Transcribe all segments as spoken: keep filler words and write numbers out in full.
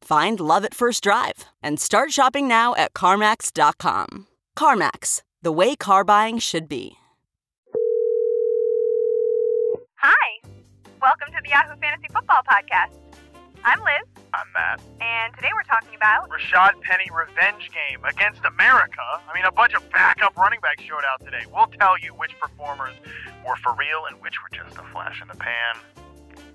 Find love at first drive and start shopping now at CarMax dot com. CarMax, the way car buying should be. Hi, welcome to the Yahoo Fantasy Football Podcast. I'm Liz. I'm Matt. And today we're talking about Rashad Penny revenge game against America. I mean, a bunch of backup running backs showed out today. We'll tell you which performers were for real and which were just a flash in the pan.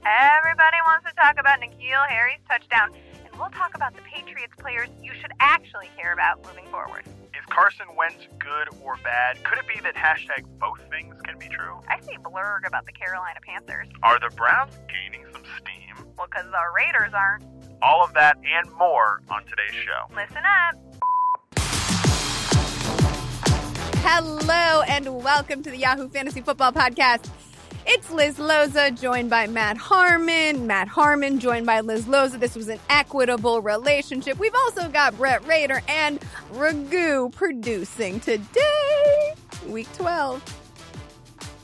Everybody wants to talk about N'Keal Harry's touchdown. And we'll talk about the Patriots players you should actually care about moving forward. Is Carson Wentz good or bad? Could it be that hashtag both things can be true? I see blurg about the Carolina Panthers. Are the Browns gaining some steam? Well, because the Raiders aren't. All of that and more on today's show. Listen up. Hello and welcome to the Yahoo Fantasy Football Podcast. It's Liz Loza joined by Matt Harmon. Matt Harmon joined by Liz Loza. This was an equitable relationship. We've also got Brett Rader and Ragoo producing today, week twelve.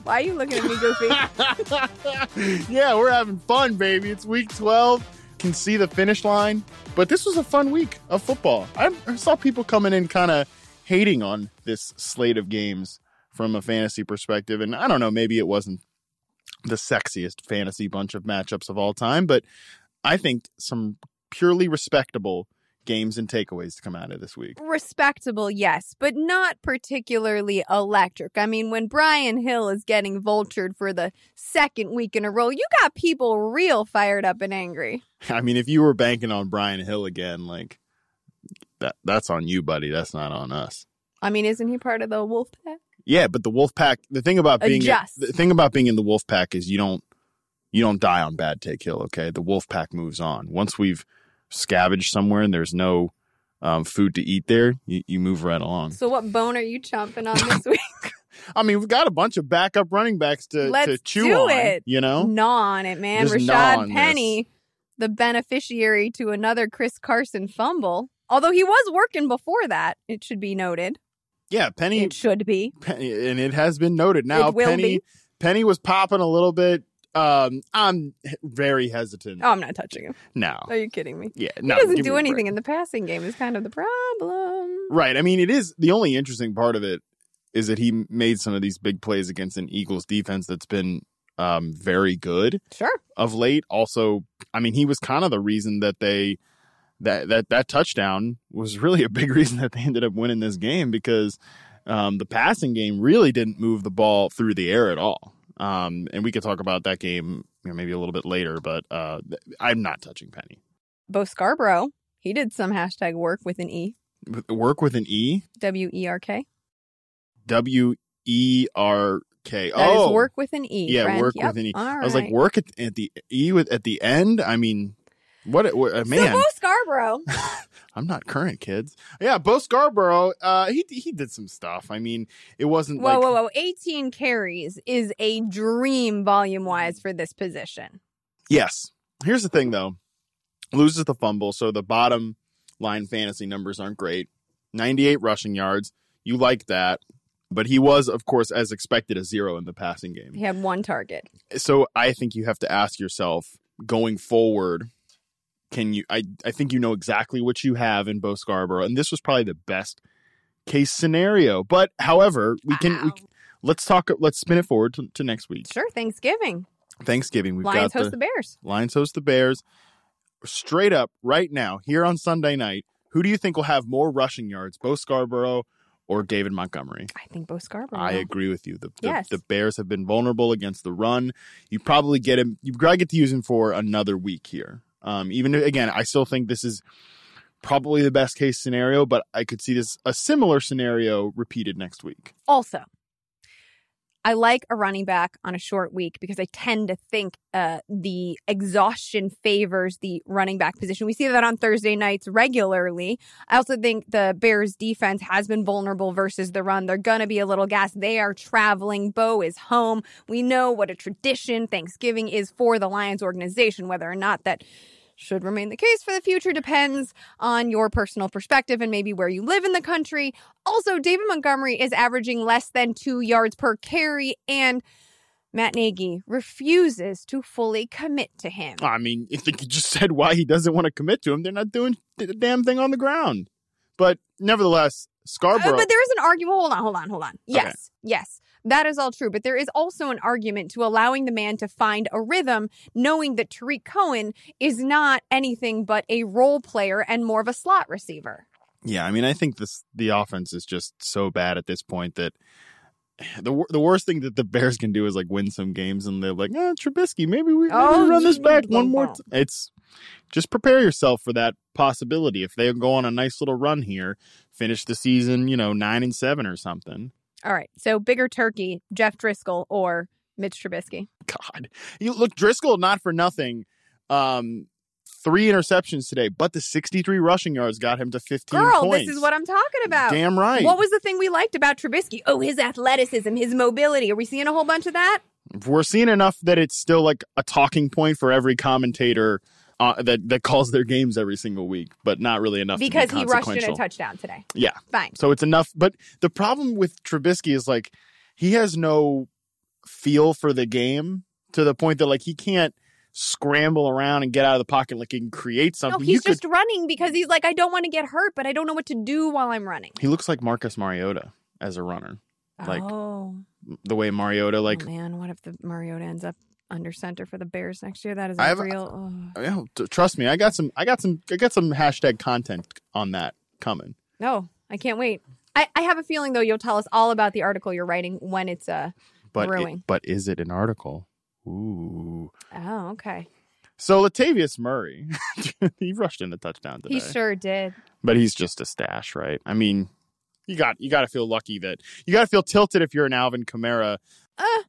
Why are you looking at me, Goofy? Yeah, we're having fun, baby. It's week twelve. Can see the finish line. But this was a fun week of football. I saw people coming in kind of hating on this slate of games from a fantasy perspective. And I don't know, maybe it wasn't the sexiest fantasy bunch of matchups of all time, but I think some purely respectable games and takeaways to come out of this week. Respectable, yes, but not particularly electric. I mean, when Brian Hill is getting vultured for the second week in a row, you got people real fired up and angry. I mean, if you were banking on Brian Hill again, like, that that's on you, buddy. That's not on us. I mean, isn't he part of the Wolfpack? Yeah, but the Wolfpack, the thing about being Adjust. the thing about being in the Wolfpack is you don't you don't die on bad take, Hill, okay? The Wolfpack moves on. Once we've scavenged somewhere and there's no um, food to eat there, you, you move right along. So what bone are you chomping on this week? I mean, we've got a bunch of backup running backs to, Let's to chew do on, it. You know? Gnaw on it, man. Just Rashad Penny, this. The beneficiary to another Chris Carson fumble, although he was working before that, it should be noted. Yeah, Penny. It should be. Penny, and it has been noted now. It will Penny, be. Penny was popping a little bit. Um, I'm very hesitant. Oh, I'm not touching him. No. Are you kidding me? Yeah. No, he doesn't do anything in the passing game is kind of the problem. Right. I mean, it is. The only interesting part of it is that he made some of these big plays against an Eagles defense that's been um, very good. Sure. Of late. Also, I mean, he was kind of the reason that they... That, that that touchdown was really a big reason that they ended up winning this game because um, the passing game really didn't move the ball through the air at all. Um, and we could talk about that game, you know, maybe a little bit later, but uh, I'm not touching Penny. Bo Scarborough, he did some hashtag work with an E. Work with an E? W E R K. W E R K. That oh. is work with an E. Yeah, friend. work yep. with an E. All I right. was like, work at, at the E with, at the end? I mean... What, what uh, man? So Bo Scarborough. I'm not current, kids. Yeah, Bo Scarborough. Uh, he he did some stuff. I mean, it wasn't. Whoa, like... whoa, whoa! eighteen carries is a dream volume wise for this position. Yes. Here's the thing, though. Loses the fumble, so the bottom line fantasy numbers aren't great. ninety-eight rushing yards. You like that, but he was, of course, as expected, a zero in the passing game. He had one target. So I think you have to ask yourself going forward. Can you? I, I think you know exactly what you have in Bo Scarborough, and this was probably the best case scenario. But however, we can wow. we, let's talk. Let's spin it forward to, to next week. Sure, Thanksgiving. Thanksgiving. We've Lions got host the, the Bears. Lions host the Bears. Straight up, right now, here on Sunday night, Who do you think will have more rushing yards, Bo Scarborough or David Montgomery? I think Bo Scarborough. I agree with you. The, the, yes. the Bears have been vulnerable against the run. You probably get him. You probably get to use him for another week here. Um, even again, I still think this is probably the best case scenario, but I could see this a similar scenario repeated next week. Also, I like a running back on a short week because I tend to think uh, the exhaustion favors the running back position. We see that on Thursday nights regularly. I also think the Bears defense has been vulnerable versus the run. They're going to be a little gassed. They are traveling. Bo is home. We know what a tradition Thanksgiving is for the Lions organization, whether or not that should remain the case for the future depends on your personal perspective and maybe where you live in the country. Also, David Montgomery is averaging less than two yards per carry, and Matt Nagy refuses to fully commit to him. I mean, if you just said why he doesn't want to commit to him, they're not doing the damn thing on the ground. But nevertheless, Scarborough... Uh, but there is an argument. Hold on, hold on, hold on. Yes, okay. yes. That is all true. But there is also an argument to allowing the man to find a rhythm, knowing that Tariq Cohen is not anything but a role player and more of a slot receiver. Yeah, I mean, I think this the offense is just so bad at this point that the the worst thing that the Bears can do is, like, win some games. And they're like, eh, Trubisky, maybe we, maybe oh, we run this back one more time. It's just prepare yourself for that possibility. If they go on a nice little run here, finish the season, you know, nine and seven or something. All right, so bigger turkey, Jeff Driskel or Mitch Trubisky? God. You look, Driskel, not for nothing. Um, three interceptions today, but the sixty-three rushing yards got him to fifteen Girl, points. Girl, this is what I'm talking about. Damn right. What was the thing we liked about Trubisky? Oh, his athleticism, his mobility. Are we seeing a whole bunch of that? We're seeing enough that it's still like a talking point for every commentator uh, that, that calls their games every single week, but not really enough because to be consequential. He rushed in a touchdown today. Yeah. Fine. So it's enough. But the problem with Trubisky is like he has no feel for the game to the point that like he can't scramble around and get out of the pocket like he can create something. No, he's you just could... running because he's like, I don't want to get hurt, but I don't know what to do while I'm running. He looks like Marcus Mariota as a runner. Like oh. the way Mariota like. Oh, man, what if the Mariota ends up under center for the Bears next year? That is a real. Oh. You know, trust me, I got some. I got some. I got some hashtag content on that coming. No, I can't wait. I, I have a feeling though you'll tell us all about the article you're writing when it's uh but brewing. It, but is it an article? Ooh. Oh, okay. So Latavius Murray, he rushed in the touchdown today. He sure did. But he's just a stash, right? I mean, you got you got to feel lucky that you got to feel tilted if you're an Alvin Kamara. Uh,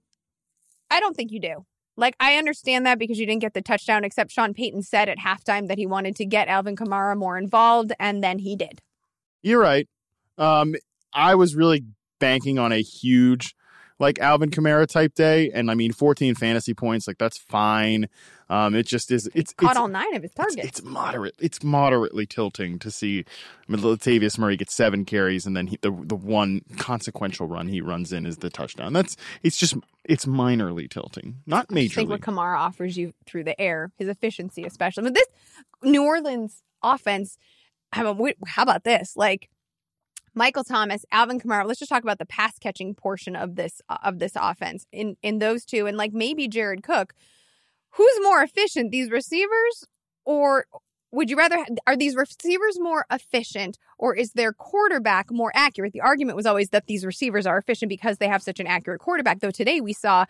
I don't think you do. Like, I understand that because you didn't get the touchdown, except Sean Payton said at halftime that he wanted to get Alvin Kamara more involved, and then he did. You're right. Um, I was really banking on a huge, like, Alvin Kamara type day. And, I mean, fourteen fantasy points, like, that's fine. Um, it just is. It's he caught it's, all nine of his targets. It's, it's moderate. It's moderately tilting to see I mean, Latavius Murray get seven carries, and then he, the the one consequential run he runs in is the touchdown. That's it's just it's minorly tilting, not majorly. I just think what Kamara offers you through the air, his efficiency especially. But this New Orleans offense, how about this? Like Michael Thomas, Alvin Kamara. Let's just talk about the pass catching portion of this of this offense in in those two, and like maybe Jared Cook. Who's more efficient, these receivers, or would you rather, are these receivers more efficient, or is their quarterback more accurate? The argument was always that these receivers are efficient because they have such an accurate quarterback, though today we saw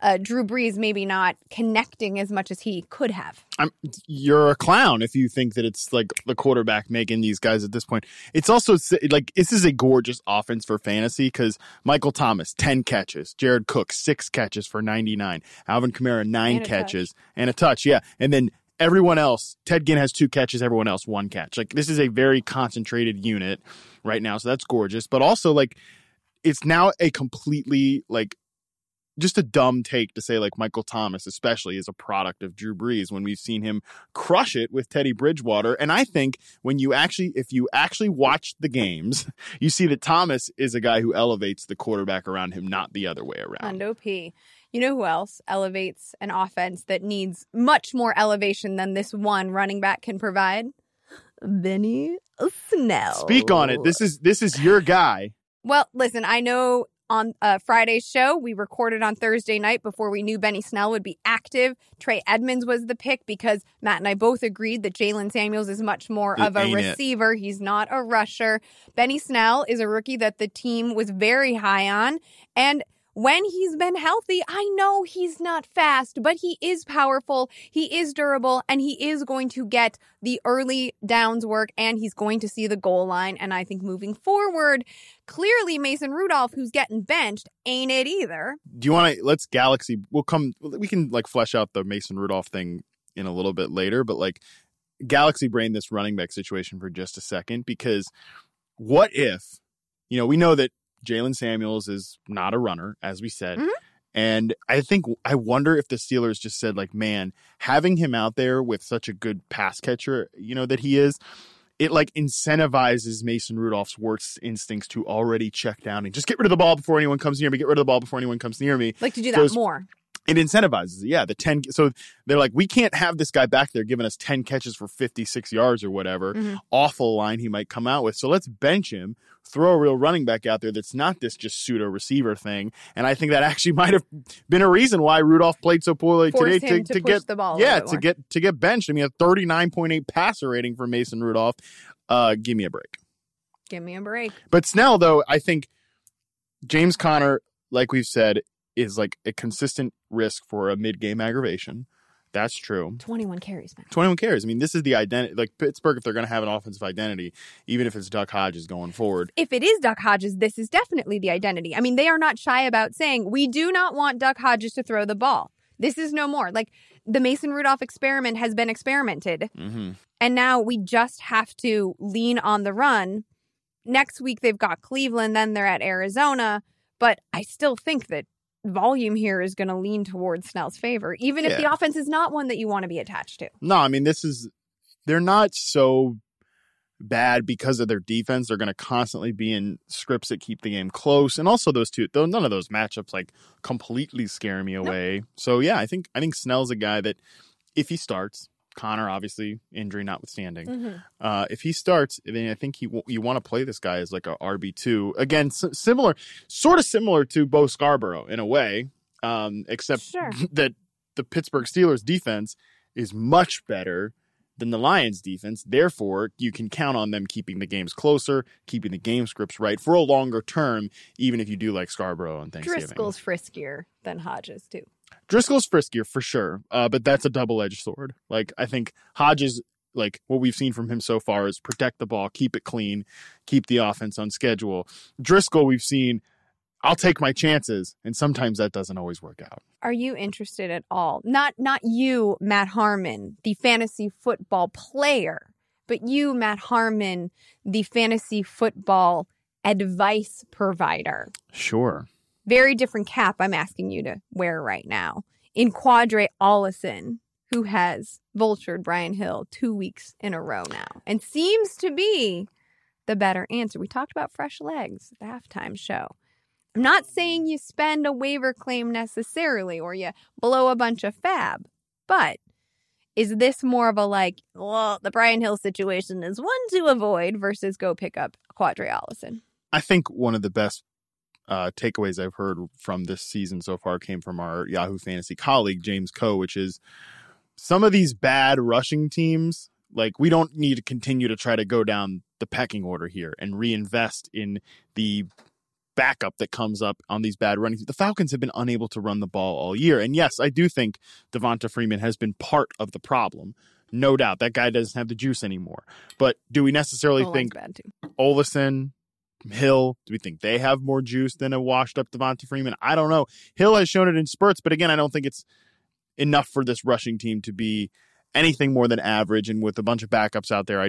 uh, Drew Brees maybe not connecting as much as he could have. I'm, you're a clown if you think that it's like the quarterback making these guys at this point. It's also like this is a gorgeous offense for fantasy because Michael Thomas, ten catches. Jared Cook, six catches for ninety-nine. Alvin Kamara, nine and catches touch. and a touch. Yeah. And then everyone else, Ted Ginn has two catches, everyone else one catch. Like, this is a very concentrated unit right now, so that's gorgeous. But also, like, it's now a completely, like, just a dumb take to say, like, Michael Thomas especially is a product of Drew Brees when we've seen him crush it with Teddy Bridgewater. And I think when you actually, if you actually watch the games, you see that Thomas is a guy who elevates the quarterback around him, not the other way around. Hundo P. You know who else elevates an offense that needs much more elevation than this one running back can provide? Benny Snell. Speak on it. This is this is your guy. Well, listen, I know on uh, Friday's show. We recorded on Thursday night before we knew Benny Snell would be active. Trey Edmonds was the pick because Matt and I both agreed that Jalen Samuels is much more of a receiver. It. He's not a rusher. Benny Snell is a rookie that the team was very high on. And when he's been healthy, I know he's not fast, but he is powerful, he is durable, and he is going to get the early downs work, and he's going to see the goal line. And I think moving forward, clearly Mason Rudolph, who's getting benched, ain't it either. Do you want to, let's Galaxy, we'll come, we can like flesh out the Mason Rudolph thing in a little bit later, but like Galaxy brain this running back situation for just a second, because what if, you know, we know that Jalen Samuels is not a runner, as we said. Mm-hmm. And I think, I wonder if the Steelers just said, like, man, having him out there with such a good pass catcher, you know, that he is, it like incentivizes Mason Rudolph's worst instincts to already check down and just get rid of the ball before anyone comes near me, get rid of the ball before anyone comes near me. Like to do that so more. It incentivizes it. Yeah. The ten. So they're like, we can't have this guy back there giving us ten catches for fifty-six yards or whatever mm-hmm. awful line he might come out with. So let's bench him, throw a real running back out there that's not this just pseudo receiver thing. And I think that actually might have been a reason why Rudolph played so poorly Forced today to, to, to get the ball. Yeah. To get, to get benched. I mean, a thirty-nine point eight passer rating for Mason Rudolph. Uh, give me a break. Give me a break. But Snell, though, I think James Conner, like we've said, is like a consistent risk for a mid-game aggravation. That's true. twenty-one carries, man. twenty-one carries. I mean, this is the identity. Like, Pittsburgh, if they're going to have an offensive identity, even if it's Duck Hodges going forward. If it is Duck Hodges, this is definitely the identity. I mean, they are not shy about saying, we do not want Duck Hodges to throw the ball. This is no more. Like, the Mason Rudolph experiment has been experimented. Mm-hmm. And now we just have to lean on the run. Next week, they've got Cleveland. Then they're at Arizona. But I still think that volume here is going to lean towards Snell's favor, even if yeah. the offense is not one that you want to be attached to. No, I mean, this is, they're not so bad because of their defense. They're going to constantly be in scripts that keep the game close. And also those two, though, none of those matchups like completely scare me away. Nope. So yeah, I think, I think Snell's a guy that if he starts, Connor, obviously injury notwithstanding, mm-hmm. uh, if he starts, then I think he w- you want to play this guy as like a R B two again, s- similar, sort of similar to Bo Scarborough in a way, um, except sure. that the Pittsburgh Steelers defense is much better than the Lions defense. Therefore, you can count on them keeping the games closer, keeping the game scripts right for a longer term, even if you do like Scarborough on Thanksgiving. Driskel's friskier than Hodges too. Driskel's friskier for sure, uh, but that's a double-edged sword. Like, I think Hodges, like, what we've seen from him so far is protect the ball, keep it clean, keep the offense on schedule. Driskel, we've seen, I'll take my chances, and sometimes that doesn't always work out. Are you interested at all? Not, not you, Matt Harmon, the fantasy football player, but you, Matt Harmon, the fantasy football advice provider. Sure. Very different cap I'm asking you to wear right now. In Quadre Ollison, who has vultured Brian Hill two weeks in a row now and seems to be the better answer. We talked about fresh legs at the halftime show. I'm not saying you spend a waiver claim necessarily or you blow a bunch of fab, but is this more of a like, well, the Brian Hill situation is one to avoid versus go pick up Quadre Ollison? I think one of the best Uh, takeaways I've heard from this season so far came from our Yahoo Fantasy colleague, James Coe, which is some of these bad rushing teams, like we don't need to continue to try to go down the pecking order here and reinvest in the backup that comes up on these bad running teams. The Falcons have been unable to run the ball all year. And yes, I do think Devonta Freeman has been part of the problem. No doubt that guy doesn't have the juice anymore. But do we necessarily think Ollison, Hill, do we think they have more juice than a washed-up Devonta Freeman? I don't know. Hill has shown it in spurts, but again, I don't think it's enough for this rushing team to be anything more than average. And with a bunch of backups out there, I,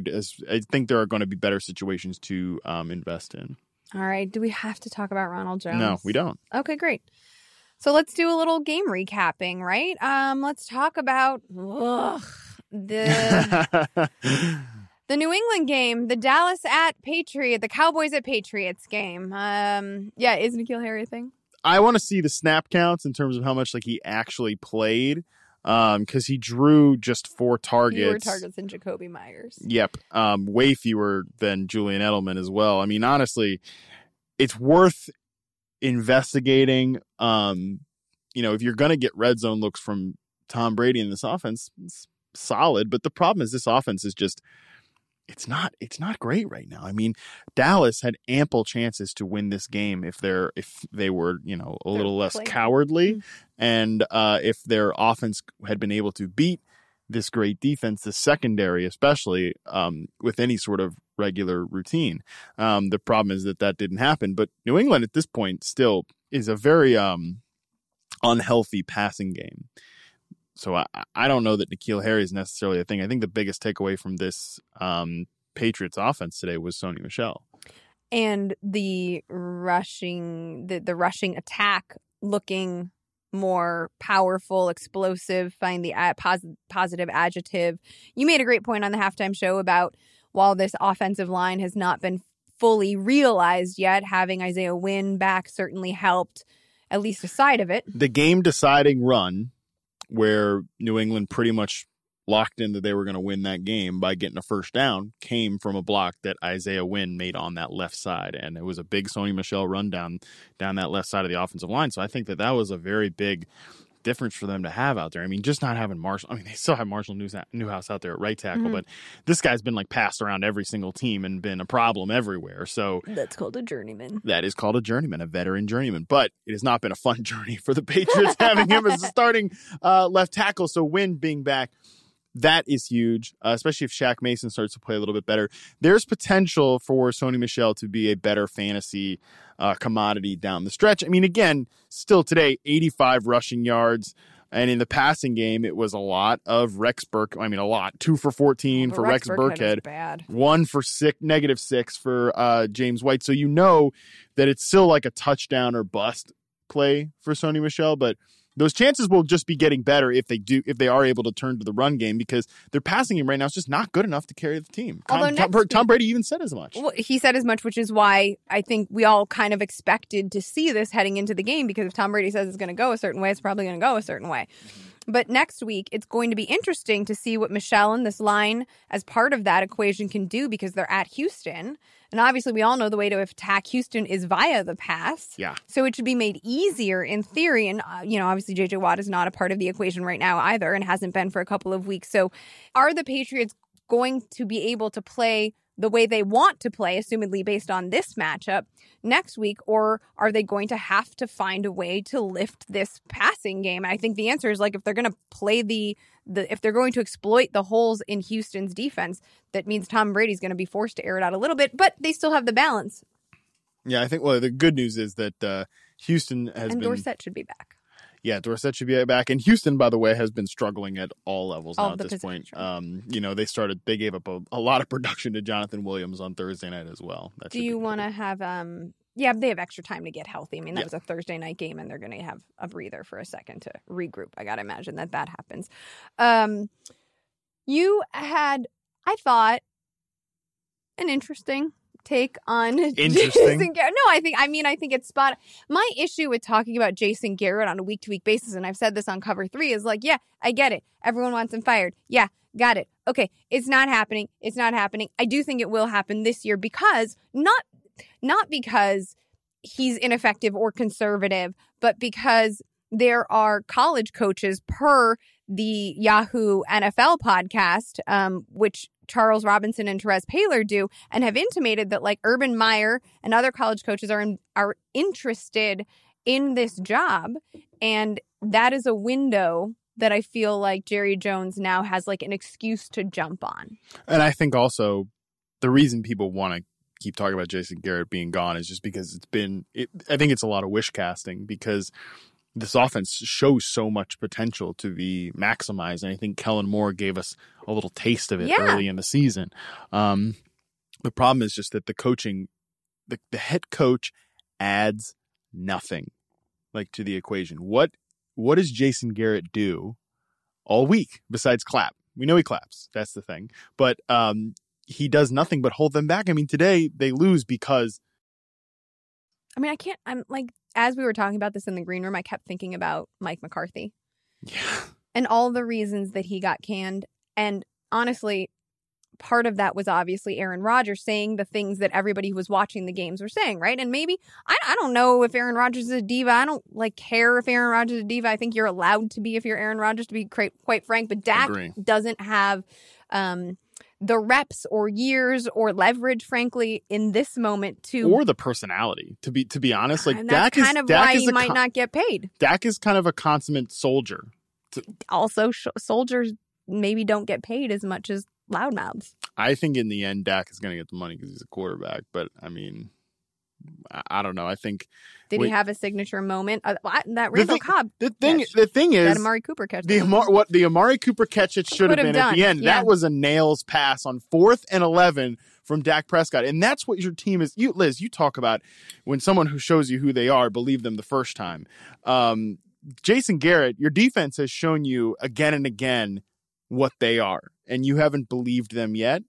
I think there are going to be better situations to um, invest in. All right. Do we have to talk about Ronald Jones? No, we don't. Okay, great. So let's do a little game recapping, right? Um, let's talk about ugh, the... The New England game, the Dallas at Patriot, the Cowboys at Patriots game. Um, yeah, is N'Keal Harry a thing? I want to see the snap counts in terms of how much like he actually played, because um, he drew just four targets. Fewer targets than Jacoby Myers. Yep, um, way fewer than Julian Edelman as well. I mean, honestly, it's worth investigating. Um, you know, if you're going to get red zone looks from Tom Brady in this offense, it's solid. But the problem is this offense is just, it's not, it's not great right now. I mean, Dallas had ample chances to win this game if they're, if they were, you know, a little less cowardly. And uh, if their offense had been able to beat this great defense, the secondary, especially um, with any sort of regular routine. Um, the problem is that that didn't happen, but New England at this point still is a very um, unhealthy passing game. So I, I don't know that N'Keal Harry is necessarily a thing. I think the biggest takeaway from this um, Patriots offense today was Sony Michel. And the rushing, the, the rushing attack looking more powerful, explosive, find the ad- pos- positive adjective. You made a great point on the halftime show about while this offensive line has not been fully realized yet, having Isaiah Wynn back certainly helped at least a side of it. The game-deciding run, where New England pretty much locked in that they were going to win that game by getting a first down, came from a block that Isaiah Wynn made on that left side. And it was a big Sony Michel run down, down that left side of the offensive line. So I think that that was a very big difference for them to have out there. I mean, just not having Marshall. I mean, they still have Marshall Newhouse out there at right tackle, mm-hmm. but this guy's been like passed around every single team and been a problem everywhere. So that's called a journeyman. That is called a journeyman, a veteran journeyman. But it has not been a fun journey for the Patriots having him as a starting uh, left tackle. So Wynn being back, that is huge, uh, especially if Shaq Mason starts to play a little bit better. There's potential for Sony Michel to be a better fantasy uh, commodity down the stretch. I mean, again, still today, eighty-five rushing yards. And in the passing game, it was a lot of Rex Burkhead. I mean, a lot. Two for fourteen well, for Rex, Rex Burkhead. Burkhead bad. One for six, negative six for uh, James White. So you know that it's still like a touchdown or bust play for Sony Michel, but those chances will just be getting better if they do, if they are able to turn to the run game, because their passing game right now is just not good enough to carry the team. Tom, Tom, week, Tom Brady even said as much. Well, he said as much, which is why I think we all kind of expected to see this heading into the game, because if Tom Brady says it's going to go a certain way, it's probably going to go a certain way. But next week, it's going to be interesting to see what Michel and this line as part of that equation can do, because they're at Houston. And obviously, we all know the way to attack Houston is via the pass. Yeah. So it should be made easier in theory. And, uh, you know, obviously, J J Watt is not a part of the equation right now either, and hasn't been for a couple of weeks. So are the Patriots going to be able to play the way they want to play, assumedly based on this matchup next week? Or are they going to have to find a way to lift this passing game? And I think the answer is, like, if they're going to play the, the, if they're going to exploit the holes in Houston's defense, that means Tom Brady's going to be forced to air it out a little bit, but they still have the balance. Yeah, I think, well, the good news is that uh, Houston has and been... And Dorsett should be back. Yeah, Dorsett should be back. And Houston, by the way, has been struggling at all levels all now at this point. Um, you know, they started, they gave up a, a lot of production to Jonathan Williams on Thursday night as well. That Do you want to have, um, yeah, they have extra time to get healthy. I mean, that yeah. was a Thursday night game, and they're going to have a breather for a second to regroup. I got to imagine that that happens. Um, you had, I thought, an interesting take on Jason Garrett. No, I think, I mean, I think it's spot. My issue with talking about Jason Garrett on a week-to-week basis, and I've said this on Cover Three, is like, yeah, I get it. Everyone wants him fired. Yeah, got it. Okay, it's not happening. It's not happening. I do think it will happen this year, because not not because he's ineffective or conservative, but because there are college coaches per the Yahoo N F L podcast, um, which Charles Robinson and Therese Paylor do, and have intimated that, like, Urban Meyer and other college coaches are in, are interested in this job. And that is a window that I feel like Jerry Jones now has, like, an excuse to jump on. And I think also the reason people want to keep talking about Jason Garrett being gone is just because it's been, it, I think it's a lot of wish casting, because this offense shows so much potential to be maximized. And I think Kellen Moore gave us a little taste of it yeah. early in the season. Um, the problem is just that the coaching, the, the head coach adds nothing, like, to the equation. What, what does Jason Garrett do all week besides clap? We know he claps. That's the thing. But um, he does nothing but hold them back. I mean, today they lose because, I mean, I can't, I'm like, as we were talking about this in the green room, I kept thinking about Mike McCarthy. Yeah. And all the reasons that he got canned. And honestly, part of that was obviously Aaron Rodgers saying the things that everybody who was watching the games were saying, right? And maybe, I, I don't know if Aaron Rodgers is a diva. I don't, like, care if Aaron Rodgers is a diva. I think you're allowed to be if you're Aaron Rodgers, to be quite, quite frank. But Dak Agreed. doesn't have um, the reps or years or leverage, frankly, in this moment to... Or the personality, to be to be honest. Like, and that's Dak kind is, of Dak why is he might con- not get paid. Dak is kind of a consummate soldier. To- also, sh- soldiers maybe don't get paid as much as loudmouths. I think in the end, Dak is going to get the money because he's a quarterback. But, I mean, I, I don't know. I think... Did wait, he have a signature moment? Uh, that Randall Cobb The thing, catch, the thing is... That Amari Cooper catch. The Amar, what the Amari Cooper catch it should have been done. At the end. Yeah. That was a nails pass on fourth and eleven from Dak Prescott. And that's what your team is... You, Liz, you talk about when someone who shows you who they are, believe them the first time. Um, Jason Garrett, your defense has shown you again and again what they are, and you haven't believed them yet.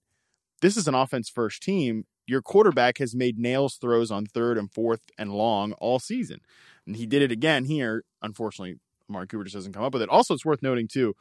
This is an offense-first team. Your quarterback has made nails throws on third and fourth and long all season, and he did it again here. Unfortunately, Amari Cooper just doesn't come up with it. Also, it's worth noting, too,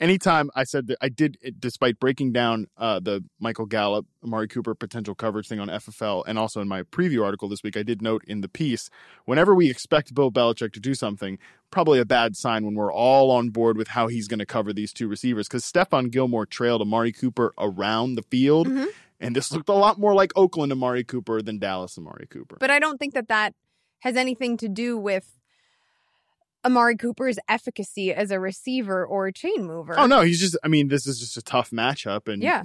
anytime I said that I did, it, despite breaking down uh, the Michael Gallup, Amari Cooper potential coverage thing on F F L, and also in my preview article this week, I did note in the piece, whenever we expect Bill Belichick to do something, probably a bad sign when we're all on board with how he's going to cover these two receivers, because Stephon Gilmore trailed Amari Cooper around the field, mm-hmm. and this looked a lot more like Oakland Amari Cooper than Dallas Amari Cooper. But I don't think that that has anything to do with Amari Cooper's efficacy as a receiver or a chain mover. Oh, no, he's just, I mean, this is just a tough matchup. And yeah,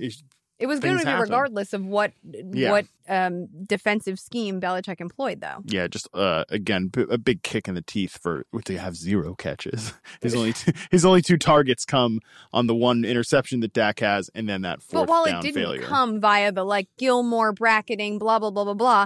it was going to be regardless of what yeah. what um, defensive scheme Belichick employed, though. Yeah, just, uh, again, a big kick in the teeth for to have zero catches. His only two, his only two targets come on the one interception that Dak has, and then that fourth down failure. But while it didn't failure. come via the, like, Gilmore bracketing, blah, blah, blah, blah, blah,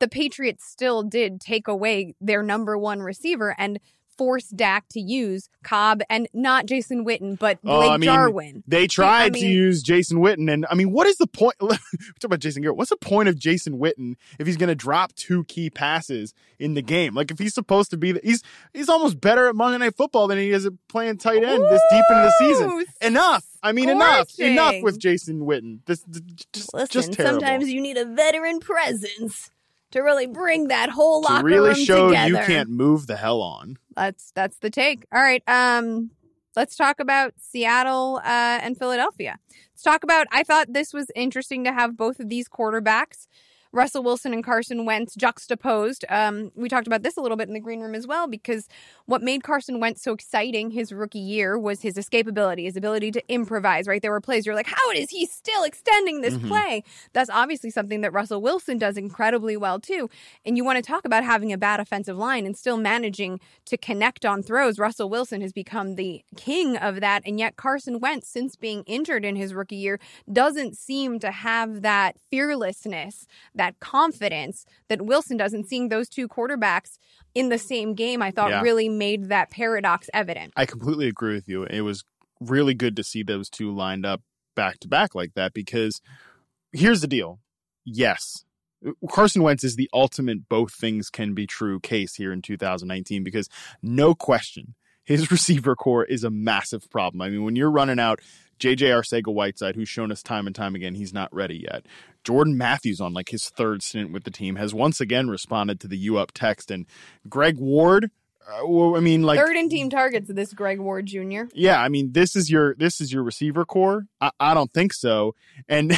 the Patriots still did take away their number one receiver and force Dak to use Cobb and not Jason Witten, but Blake oh, I mean, Jarwin. They tried I mean, to use Jason Witten. And I mean, what is the point? We talk about Jason Garrett. What's the point of Jason Witten if he's going to drop two key passes in the game? Like, if he's supposed to be, the, he's he's almost better at Monday Night Football than he is at playing tight end ooh, this deep into the season. Enough. I mean, scorching. enough. Enough with Jason Witten. This, this just, Listen, just terrible. Sometimes you need a veteran presence to really bring that whole locker room together. To really show together. You can't move the hell on. That's that's the take. All right. Um, let's talk about Seattle uh, and Philadelphia. Let's talk about, I thought this was interesting to have both of these quarterbacks, Russell Wilson and Carson Wentz, juxtaposed. Um, we talked about this a little bit in the green room as well, because what made Carson Wentz so exciting his rookie year was his escapability, his ability to improvise, right? There were plays you're like, how is he still extending this mm-hmm. play? That's obviously something that Russell Wilson does incredibly well, too. And you want to talk about having a bad offensive line and still managing to connect on throws. Russell Wilson has become the king of that. And yet Carson Wentz, since being injured in his rookie year, doesn't seem to have that fearlessness, that confidence that Wilson does, and seeing those two quarterbacks in the same game, I thought yeah. really made that paradox evident. I completely agree with you. It was really good to see those two lined up back to back like that, because here's the deal. Yes, Carson Wentz is the ultimate both things can be true case here in two thousand nineteen, because no question, his receiver core is a massive problem. I mean, when you're running out J J Arcega-Whiteside, who's shown us time and time again he's not ready yet. Jordan Matthews, on like his third stint with the team, has once again responded to the U Up text. And Greg Ward, uh, well, I mean, like third in team targets of this Greg Ward Junior Yeah, I mean, this is your this is your receiver core. I, I don't think so, and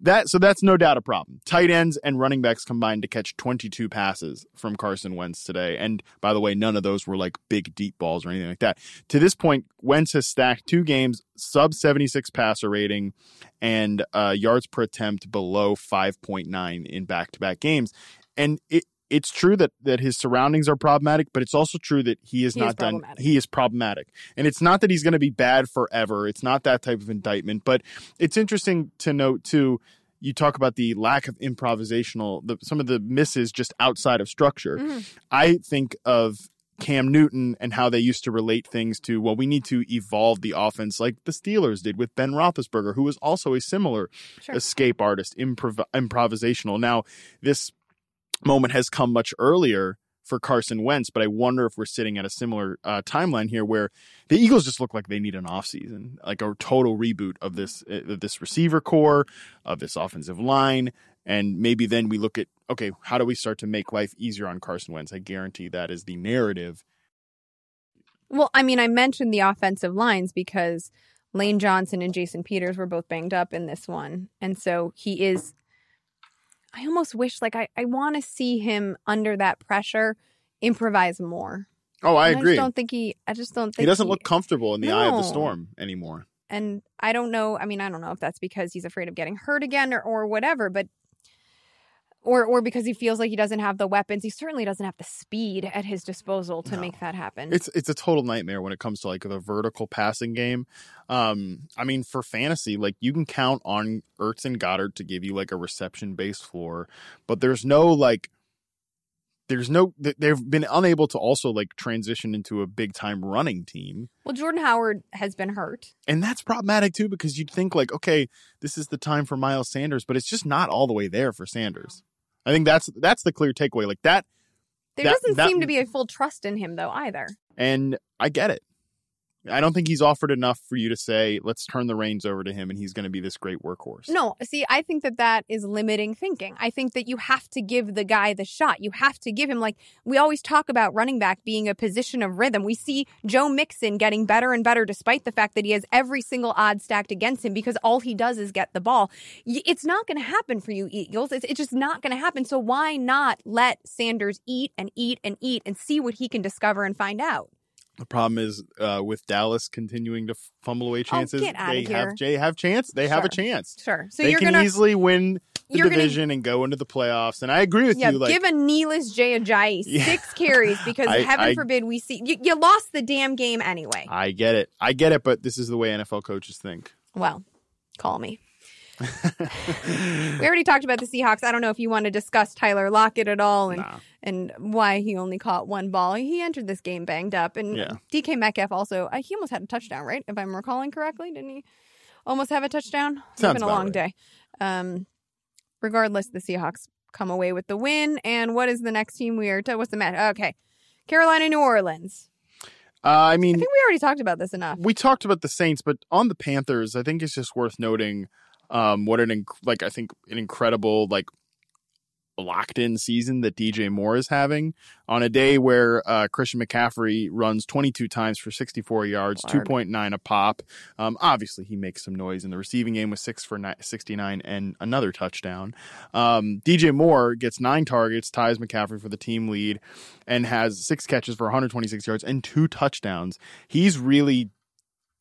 that so that's no doubt a problem. Tight ends and running backs combined to catch twenty-two passes from Carson Wentz today. And by the way, none of those were like big deep balls or anything like that. To this point, Wentz has stacked two games sub seventy-six passer rating and uh, yards per attempt below five point nine in back-to-back games. And it, it's true that that his surroundings are problematic, but it's also true that he is he not is done. He is problematic. And it's not that he's going to be bad forever. It's not that type of indictment. But it's interesting to note, too, you talk about the lack of improvisational, the, some of the misses just outside of structure. Mm. I think of Cam Newton and how they used to relate things to, well, we need to evolve the offense like the Steelers did with Ben Roethlisberger, who was also a similar sure. escape artist, improv- improvisational. Now, this moment has come much earlier for Carson Wentz, but I wonder if we're sitting at a similar uh, timeline here where the Eagles just look like they need an offseason, like a total reboot of this of this receiver core, of this offensive line. And maybe then we look at, okay, how do we start to make life easier on Carson Wentz? I guarantee that is the narrative. Well, I mean, I mentioned the offensive lines because Lane Johnson and Jason Peters were both banged up in this one. And so he is, I almost wish, like, I, I want to see him under that pressure improvise more. Oh, I and agree. I just don't think he, I just don't think he doesn't he, look comfortable in the no. eye of the storm anymore. And I don't know, I mean, I don't know if that's because he's afraid of getting hurt again or, or whatever, but Or or because he feels like he doesn't have the weapons. He certainly doesn't have the speed at his disposal to no. make that happen. It's it's a total nightmare when it comes to, like, the vertical passing game. Um, I mean, for fantasy, like, you can count on Ertz and Goddard to give you, like, a reception-based floor. But there's no, like, there's no, they've been unable to also, like, transition into a big-time running team. Well, Jordan Howard has been hurt. And that's problematic, too, because you'd think, like, okay, this is the time for Miles Sanders, but it's just not all the way there for Sanders. I think that's that's the clear takeaway. Like that, there that, doesn't that, seem to be a full trust in him though either. And I get it. I don't think he's offered enough for you to say, let's turn the reins over to him and he's going to be this great workhorse. No, see, I think that that is limiting thinking. I think that you have to give the guy the shot. You have to give him, like, we always talk about running back being a position of rhythm. We see Joe Mixon getting better and better despite the fact that he has every single odd stacked against him because all he does is get the ball. It's not going to happen for you, Eagles. It's, it's just not going to happen. So why not let Sanders eat and eat and eat and see what he can discover and find out? The problem is uh, with Dallas continuing to fumble away chances. Oh, get out they of here. have they have chance. They sure. have a chance. Sure, so they you're can gonna, easily win the division gonna, and go into the playoffs. And I agree with yeah, you. Like, give a Nealus Jay Ajayi yeah. six carries because I, heaven I, forbid we see you, you lost the damn game anyway. I get it. I get it. But this is the way N F L coaches think. Well, call me. We already talked about the Seahawks. I don't know if you want to discuss Tyler Lockett at all and nah. and why he only caught one ball. He entered this game banged up. And yeah. D K Metcalf also, uh, he almost had a touchdown, right? If I'm recalling correctly, didn't he almost have a touchdown? It's been a long right. day. Um, regardless, the Seahawks come away with the win. And what is the next team we are to? What's the match? Okay. Carolina, New Orleans. Uh, I mean, I think we already talked about this enough. We talked about the Saints, but on the Panthers, I think it's just worth noting Um, what an, inc- like, I think an incredible, like, locked in season that D J Moore is having on a day where uh, Christian McCaffrey runs twenty-two times for sixty-four yards, Lord. two point nine a pop. Um, obviously, he makes some noise in the receiving game with six for ni- sixty-nine and another touchdown. Um, D J Moore gets nine targets, ties McCaffrey for the team lead, and has six catches for one hundred twenty-six yards and two touchdowns. He's really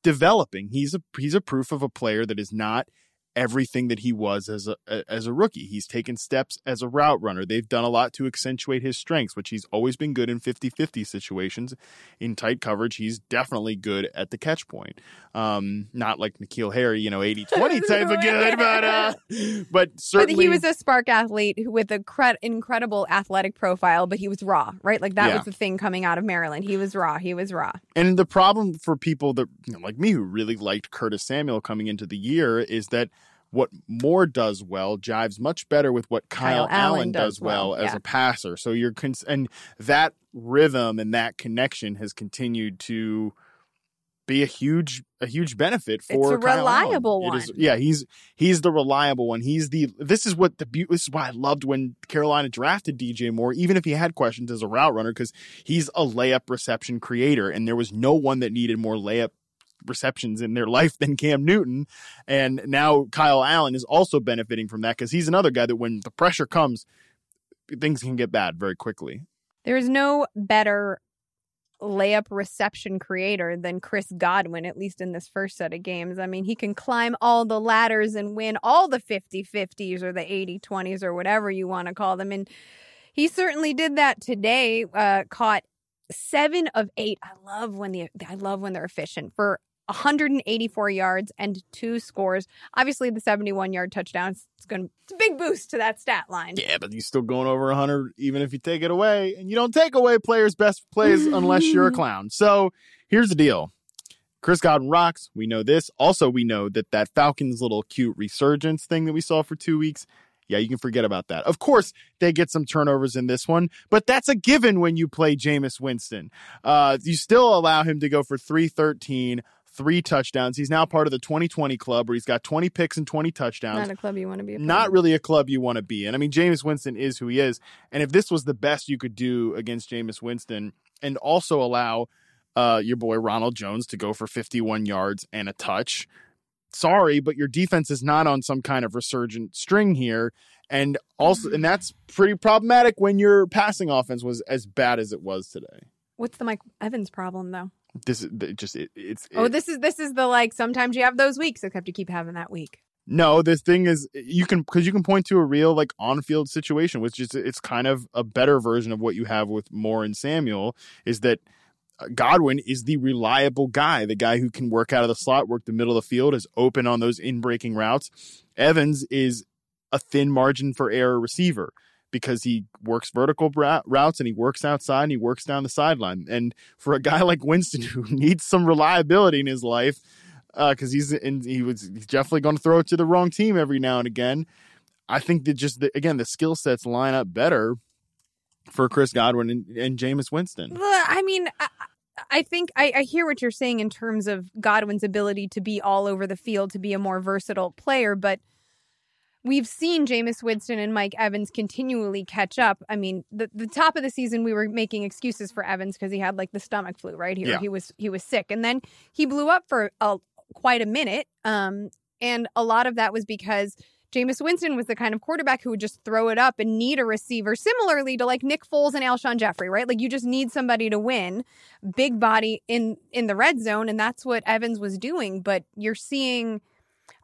developing. He's a, he's a proof of a player that is not everything that he was as a as a rookie. He's taken steps as a route runner. They've done a lot to accentuate his strengths, which he's always been good in fifty-fifty situations. In tight coverage, he's definitely good at the catch point. Um, not like N'Keal Harry, you know, eighty-twenty type of good, but uh, but certainly. But he was a spark athlete with an cre- incredible athletic profile, but he was raw, right? Like that yeah. was the thing coming out of Maryland. He was raw. He was raw. And the problem for people that, you know, like me, who really liked Curtis Samuel coming into the year is that what Moore does well jives much better with what Kyle, Kyle Allen, Allen does, does well, well as yeah. a passer. So you're cons- and that rhythm and that connection has continued to be a huge a huge benefit for it's a Kyle reliable Allen. One. It is, yeah, he's he's the reliable one. He's the this is what the this is why I loved when Carolina drafted D J Moore, even if he had questions as a route runner, because he's a layup reception creator, and there was no one that needed more layup receptions in their life than Cam Newton. And now Kyle Allen is also benefiting from that because he's another guy that when the pressure comes, things can get bad very quickly. There is no better layup reception creator than Chris Godwin, at least in this first set of games. I mean, he can climb all the ladders and win all the fifty-fifties or the eighty-twenties or whatever you want to call them. And he certainly did that today, uh, caught seven of eight. I love when the I love when they're efficient for one hundred eighty-four yards and two scores. Obviously, the seventy-one-yard touchdown is going to be a big boost to that stat line. Yeah, but you're still going over one hundred even if you take it away. And you don't take away players' best plays unless you're a clown. So here's the deal. Chris Godwin rocks. We know this. Also, we know that that Falcons little cute resurgence thing that we saw for two weeks Yeah, you can forget about that. Of course, they get some turnovers in this one, but that's a given when you play Jameis Winston. Uh, you still allow him to go for three thirteen, three touchdowns. He's now part of the twenty twenty club where he's got twenty picks and twenty touchdowns. Not a club you want to be. Not really a club you want to be in. I mean, Jameis Winston is who he is. And if this was the best you could do against Jameis Winston and also allow uh, your boy Ronald Jones to go for fifty-one yards and a touch, sorry, but your defense is not on some kind of resurgent string here. And also, and that's pretty problematic when your passing offense was as bad as it was today. What's the Mike Evans problem, though? This is it just it, it's. It, oh, this is this is the like. Sometimes you have those weeks, except you keep having that week. No, this thing is you can because you can point to a real like on-field situation, which is it's kind of a better version of what you have with Moore and Samuel. Is that Godwin is the reliable guy, the guy who can work out of the slot, work the middle of the field, is open on those in-breaking routes. Evans is a thin margin for error receiver because he works vertical routes and he works outside and he works down the sideline. And for a guy like Winston who needs some reliability in his life because uh, he's in, he was he's definitely going to throw it to the wrong team every now and again, I think that just, the, again, the skill sets line up better for Chris Godwin and, and Jameis Winston. I mean... I- I think I, I hear what you're saying in terms of Godwin's ability to be all over the field, to be a more versatile player, but we've seen Jameis Winston and Mike Evans continually catch up. I mean, the, the top of the season, we were making excuses for Evans because he had like the stomach flu, right? He, yeah. he was he was sick. And then he blew up for a, quite a minute. Um, and a lot of that was because Jameis Winston was the kind of quarterback who would just throw it up and need a receiver, similarly to like Nick Foles and Alshon Jeffrey, right? Like you just need somebody to win, big body in, in the red zone, and that's what Evans was doing. But you're seeing,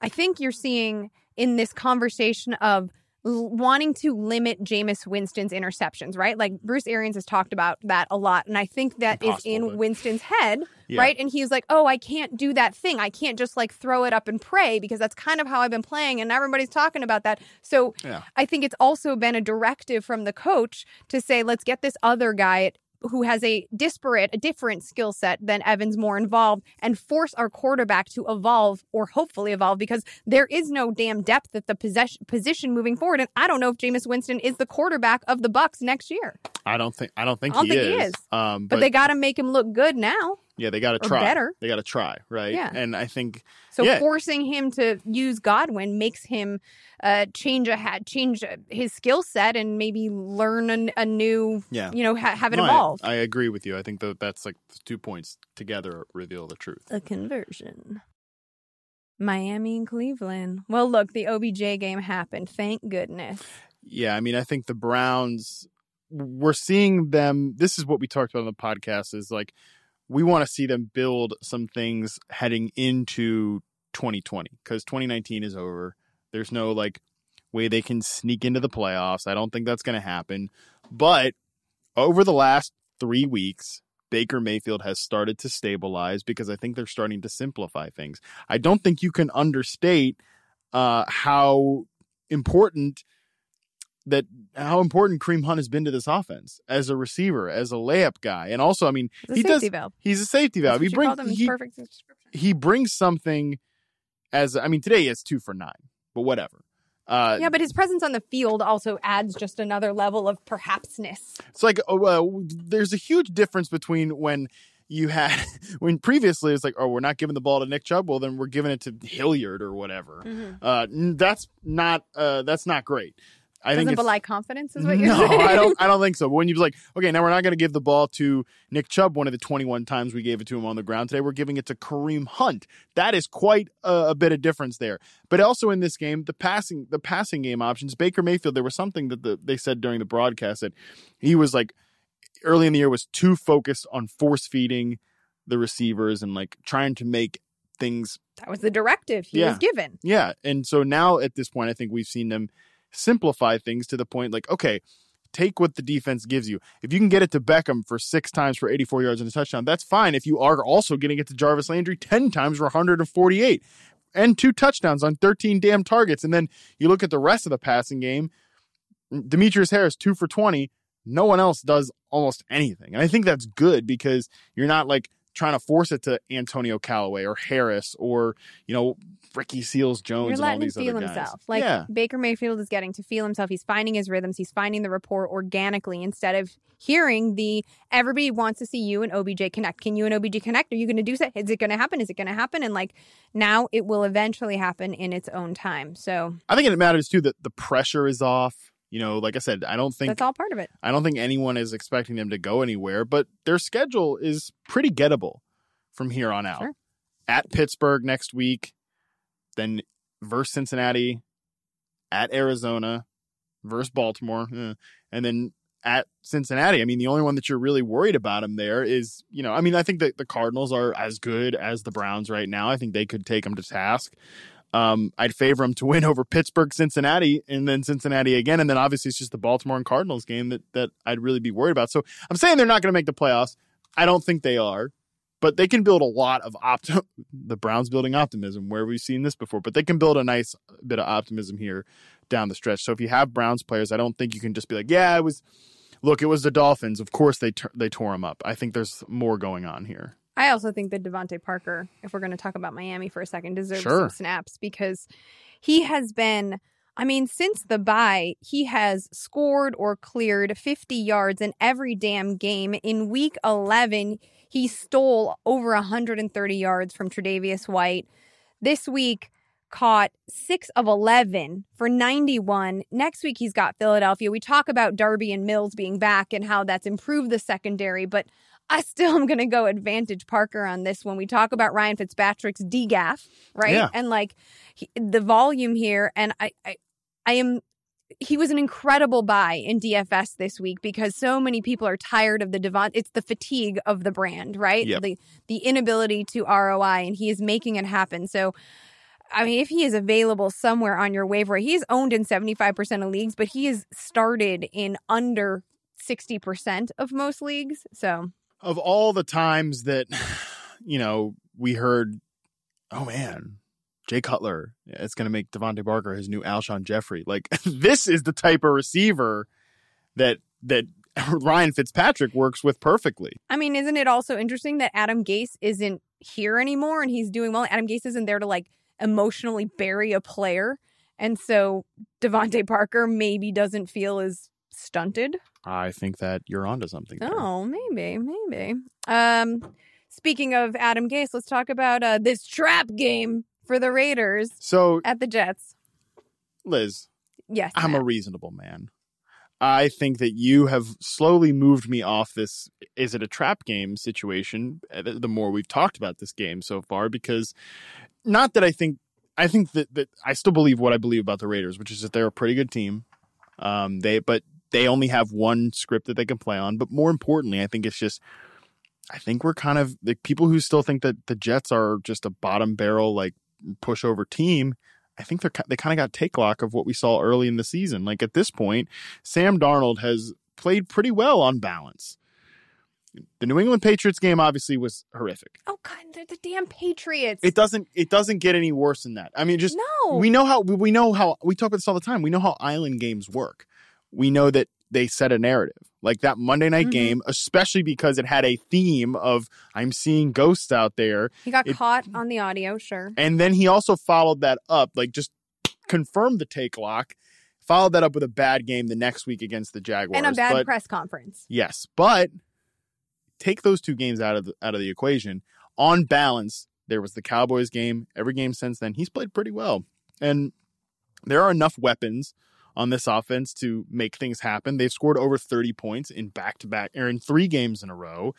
I think you're seeing in this conversation of l- wanting to limit Jameis Winston's interceptions, right? Like Bruce Arians has talked about that a lot, and I think that Impossible, is in but... Winston's head, yeah. right? And he's like, oh, I can't do that thing. I can't just like throw it up and pray because that's kind of how I've been playing and everybody's talking about that. So yeah. I think it's also been a directive from the coach to say, let's get this other guy who has a disparate, a different skill set than Evans, more involved, and force our quarterback to evolve or hopefully evolve because there is no damn depth at the possession, position moving forward. And I don't know if Jameis Winston is the quarterback of the Bucs next year. I don't think I don't think, I don't he, think is. he is. Um, but, but they got to make him look good now. Yeah, they got to try. Better. They got to try, right? Yeah. And I think so. Yeah. Forcing him to use Godwin makes him uh, change a hat, change his skill set, and maybe learn a, a new. Yeah. You know, ha- have it no, evolve. I, I agree with you. I think that that's like the two points together reveal the truth. A conversion. Miami and Cleveland. Well, look, the O B J game happened. Thank goodness. Yeah, I mean, I think the Browns. We're seeing them. This is what we talked about on the podcast. Is like. We want to see them build some things heading into twenty twenty because twenty nineteen is over. There's no like way they can sneak into the playoffs. I don't think that's going to happen. But over the last three weeks, Baker Mayfield has started to stabilize because I think they're starting to simplify things. I don't think you can understate uh, how important that how important Kareem Hunt has been to this offense as a receiver, as a layup guy. And also, I mean, he does, valve. he's a safety valve. He brings, he, he brings something as, I mean, today he has two for nine, but whatever. Uh, yeah, but his presence on the field also adds just another level of perhapsness. It's like, oh, uh, there's a huge difference between when you had, when previously it's like, oh, we're not giving the ball to Nick Chubb. Well, then we're giving it to Hilliard or whatever. Mm-hmm. Uh, that's not, uh, that's not great. I Doesn't think belie confidence is what you're no, saying? No, I don't, I don't think so. But when you're like, okay, now we're not going to give the ball to Nick Chubb one of the twenty-one times we gave it to him on the ground today. We're giving it to Kareem Hunt. That is quite a, a bit of difference there. But also in this game, the passing the passing game options, Baker Mayfield, there was something that the, they said during the broadcast that he was like, early in the year was too focused on force-feeding the receivers and like trying to make things. That was the directive he yeah. was given. Yeah, and so now at this point, I think we've seen them simplify things to the point like, okay, take what the defense gives you. If you can get it to Beckham for six times for eighty-four yards and a touchdown, that's fine. If you are also getting it to Jarvis Landry ten times for one hundred forty-eight and two touchdowns on thirteen damn targets. And then you look at the rest of the passing game, Demetrius Harris, two for twenty. No one else does almost anything. And I think that's good because you're not like trying to force it to Antonio Callaway or Harris or, you know, Ricky Seals-Jones and all these other guys. You're letting him feel himself. Like, yeah. Baker Mayfield is getting to feel himself. He's finding his rhythms. He's finding the rapport organically instead of hearing the, everybody wants to see you and O B J connect. Can you and O B J connect? Are you going to do that? Is it going to happen? Is it going to happen? And, like, now it will eventually happen in its own time. So I think it matters, too, that the pressure is off. You know, like I said, I don't think... That's all part of it. I don't think anyone is expecting them to go anywhere, but their schedule is pretty gettable from here on out. Sure. At Pittsburgh next week, then versus Cincinnati, at Arizona, versus Baltimore, and then at Cincinnati. I mean, the only one that you're really worried about them there is, you know, I mean, I think that the Cardinals are as good as the Browns right now. I think they could take them to task. Um, I'd favor them to win over Pittsburgh, Cincinnati, and then Cincinnati again. And then obviously it's just the Baltimore and Cardinals game that, that I'd really be worried about. So I'm saying they're not going to make the playoffs. I don't think they are, but they can build a lot of optimism. The Browns building optimism, where we've seen this before, but they can build a nice bit of optimism here down the stretch. So if you have Browns players, I don't think you can just be like, yeah, it was, look, it was the Dolphins. Of course they, t- they tore them up. I think there's more going on here. I also think that Devontae Parker, if we're going to talk about Miami for a second, deserves sure. some snaps because he has been, I mean, since the bye, he has scored or cleared fifty yards in every damn game. In week eleven, he stole over one hundred thirty yards from Tre'Davious White. This week, caught six of eleven for ninety-one. Next week, he's got Philadelphia. We talk about Darby and Mills being back and how that's improved the secondary, but I still am going to go advantage Parker on this when we talk about Ryan Fitzpatrick's D G A F, right? Yeah. And, like, he, the volume here. And I, I I am – he was an incredible buy in D F S this week because so many people are tired of the Devon – it's the fatigue of the brand, right? Yep. The, the inability to R O I, and he is making it happen. So, I mean, if he is available somewhere on your waiver, he's owned in seventy-five percent of leagues, but he is started in under sixty percent of most leagues, so – Of all the times that, you know, we heard, oh, man, Jay Cutler, it's going to make Devontae Parker his new Alshon Jeffrey. Like, this is the type of receiver that that Ryan Fitzpatrick works with perfectly. I mean, isn't it also interesting that Adam Gase isn't here anymore and he's doing well? Adam Gase isn't there to, like, emotionally bury a player. And so Devontae Parker maybe doesn't feel as stunted. I think that you're onto something there. Oh, maybe, maybe. Um, speaking of Adam Gase, let's talk about uh, this trap game for the Raiders so, at the Jets. Liz, yes, I'm Matt. a reasonable man. I think that you have slowly moved me off this is it a trap game situation the more we've talked about this game so far, because not that I think, I think that, that I still believe what I believe about the Raiders, which is that they're a pretty good team. Um, they, but they only have one script that they can play on. But more importantly, I think it's just, I think we're kind of the people who still think that the Jets are just a bottom barrel, like pushover team. I think they're, they kind of got take lock of what we saw early in the season. Like at this point, Sam Darnold has played pretty well on balance. The New England Patriots game obviously was horrific. Oh God, they're the damn Patriots. It doesn't it doesn't get any worse than that. I mean, just no. we know how we know how we talk about this all the time. We know how island games work. We know that they set a narrative. Like that Monday night mm-hmm. game, especially because it had a theme of I'm seeing ghosts out there. He got it, caught on the audio, sure. And then he also followed that up, like just confirmed the take lock, followed that up with a bad game the next week against the Jaguars. And a bad but, press conference. Yes, but take those two games out of the, out of the equation. On balance, there was the Cowboys game. Every game since then, he's played pretty well. And there are enough weapons on this offense to make things happen. They've scored over thirty points in back-to-back, or in three games in a row.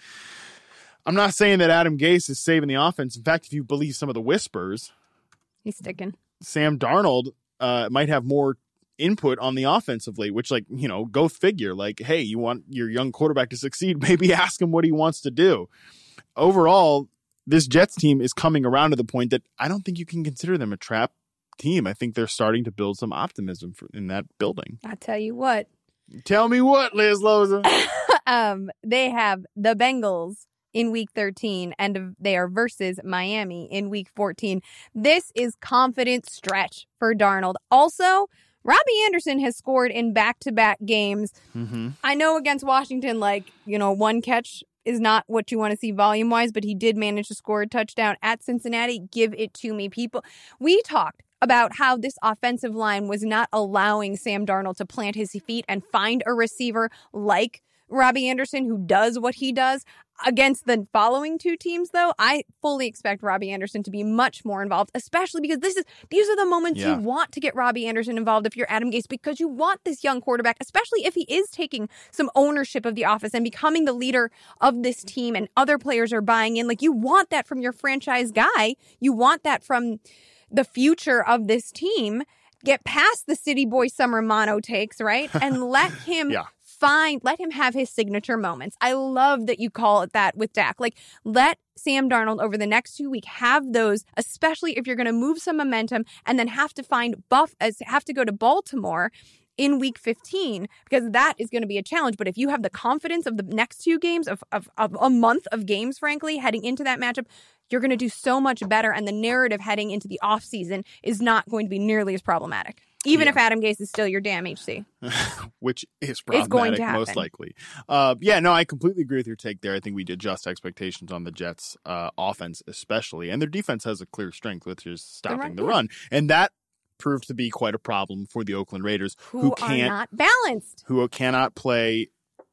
I'm not saying that Adam Gase is saving the offense. In fact, if you believe some of the whispers, he's sticking. Sam Darnold uh, might have more input on the offensive late, which, like, you know, go figure. Like, hey, you want your young quarterback to succeed, maybe ask him what he wants to do. Overall, this Jets team is coming around to the point that I don't think you can consider them a trap team. I think they're starting to build some optimism for, in that building. I tell you what. Tell me what, Liz Loza. um, they have the Bengals in week thirteen, and they are versus Miami in week fourteen. This is confident stretch for Darnold. Also, Robbie Anderson has scored in back-to-back games. Mm-hmm. I know against Washington, like, you know, one catch is not what you want to see volume-wise, but he did manage to score a touchdown at Cincinnati. Give it to me, people. We talked about how this offensive line was not allowing Sam Darnold to plant his feet and find a receiver like Robbie Anderson, who does what he does. Against the following two teams, though, I fully expect Robbie Anderson to be much more involved, especially because this is these are the moments yeah. you want to get Robbie Anderson involved if you're Adam Gase, because you want this young quarterback, especially if he is taking some ownership of the office and becoming the leader of this team and other players are buying in. Like, you want that from your franchise guy. You want that from the future of this team. Get past the city boy summer mono takes, right? And let him... yeah. Fine, let him have his signature moments. I love that you call it that with Dak. Like, let Sam Darnold over the next two weeks have those, especially if you're going to move some momentum and then have to find buff, as have to go to Baltimore in week fifteen, because that is going to be a challenge. But if you have the confidence of the next two games, of, of, of a month of games, frankly, heading into that matchup, you're going to do so much better. And the narrative heading into the offseason is not going to be nearly as problematic. Even yeah. if Adam Gase is still your damn H C. Which is problematic, most likely. Uh, yeah, no, I completely agree with your take there. I think we did adjust expectations on the Jets' uh, offense especially. And their defense has a clear strength, which is stopping the run. The run. And that proved to be quite a problem for the Oakland Raiders. Who, who can't, are not balanced. Who cannot play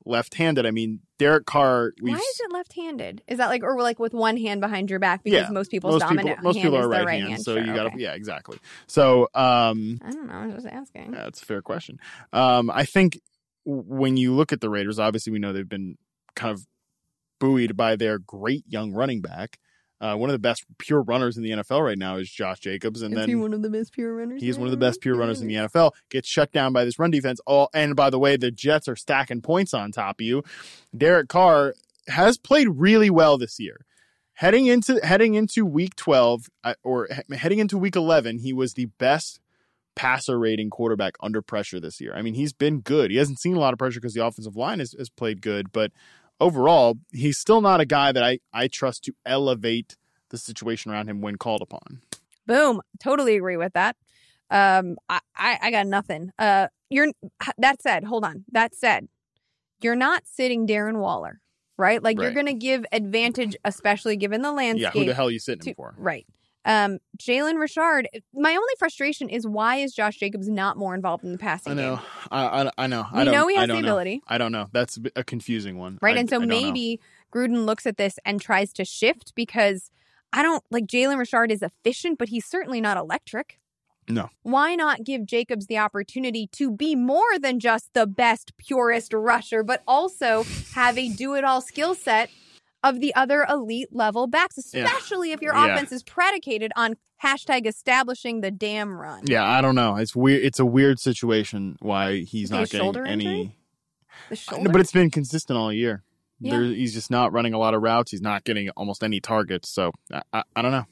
left-handed. I mean, Derek Carr... Why is it left-handed? Is that like... Or like with one hand behind your back? Because yeah, most people's most dominant people, most hand people are is right, right hand. hand so sure, you gotta... Okay. Yeah, exactly. So... Um, I don't know. I'm just asking. Yeah, that's a fair question. Um, I think when you look at the Raiders, obviously we know they've been kind of buoyed by their great young running back. Uh, one of the best pure runners in the N F L right now is Josh Jacobs. And is then he one of the best pure runners? He's one of the best pure runners in the N F L. Gets shut down by this run defense. All and by the way, the Jets are stacking points on top of you. Derek Carr has played really well this year. Heading into heading into week twelve or heading into week eleven, he was the best passer rating quarterback under pressure this year. I mean, he's been good. He hasn't seen a lot of pressure because the offensive line has, has played good, but overall, he's still not a guy that I, I trust to elevate the situation around him when called upon. Boom. Totally agree with that. Um, I, I, I got nothing. Uh, you're that said, hold on. That said, you're not sitting Darren Waller, right? Like right. You're going to give advantage, especially given the landscape. Yeah, who the hell are you sitting to, him for? Right. Um, Jalen Richard. My only frustration is why is Josh Jacobs not more involved in the passing I know. game? I know. I, I know. I we don't, know he has the ability. Know. I don't know. That's a confusing one. Right. I, and so maybe know. Gruden looks at this and tries to shift because I don't like Jalen Richard is efficient, but he's certainly not electric. No. Why not give Jacobs the opportunity to be more than just the best, purest rusher, but also have a do it all skill set of the other elite level backs, especially yeah. if your yeah. offense is predicated on hashtag establishing the damn run. Yeah, I don't know. It's weird. It's a weird situation why he's not getting any. The shoulder? But it's been consistent all year. Yeah. There, he's just not running a lot of routes. He's not getting almost any targets. So I, I, I don't know.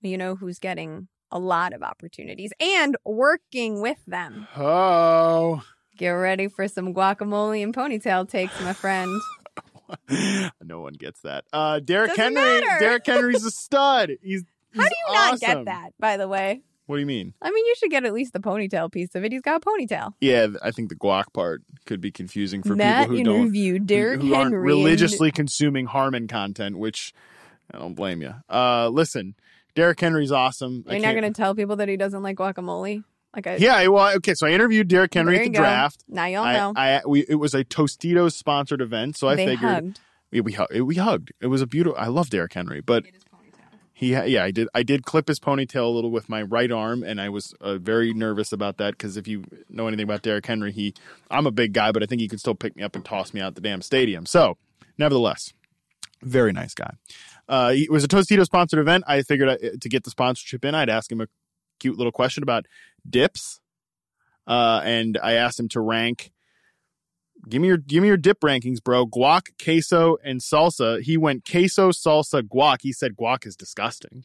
You know who's getting a lot of opportunities and working with them. Oh. Get ready for some guacamole and ponytail takes, my friend. No one gets that. Uh, Derrick Henry. Matter. Derrick Henry's a stud. He's, he's How do you awesome. not get that, by the way? What do you mean? I mean, you should get at least the ponytail piece of it. He's got a ponytail. Yeah, I think the guac part could be confusing for that people who don't interview Derrick who, who Henry aren't religiously and... consuming Harmon content, which I don't blame you. Uh, listen, Derrick Henry's awesome. You're not going to tell people that he doesn't like guacamole? Like I, yeah, well, okay, so I interviewed Derrick Henry at the go. draft. Now y'all I, know. I, we, it was a Tostitos-sponsored event, so I they figured... Hugged. We, we, we hugged. It was a beautiful... I love Derrick Henry, but... He did his ponytail. He, yeah, I did I did clip his ponytail a little with my right arm, and I was uh, very nervous about that, because if you know anything about Derrick Henry, he... I'm a big guy, but I think he could still pick me up and toss me out the damn stadium. So, nevertheless, very nice guy. Uh, it was a Tostitos-sponsored event. I figured I, to get the sponsorship in, I'd ask him a cute little question about dips, uh and I asked him to rank give me your give me your dip rankings, bro. Guac, queso, and salsa. He went queso, salsa, guac. He said guac is disgusting,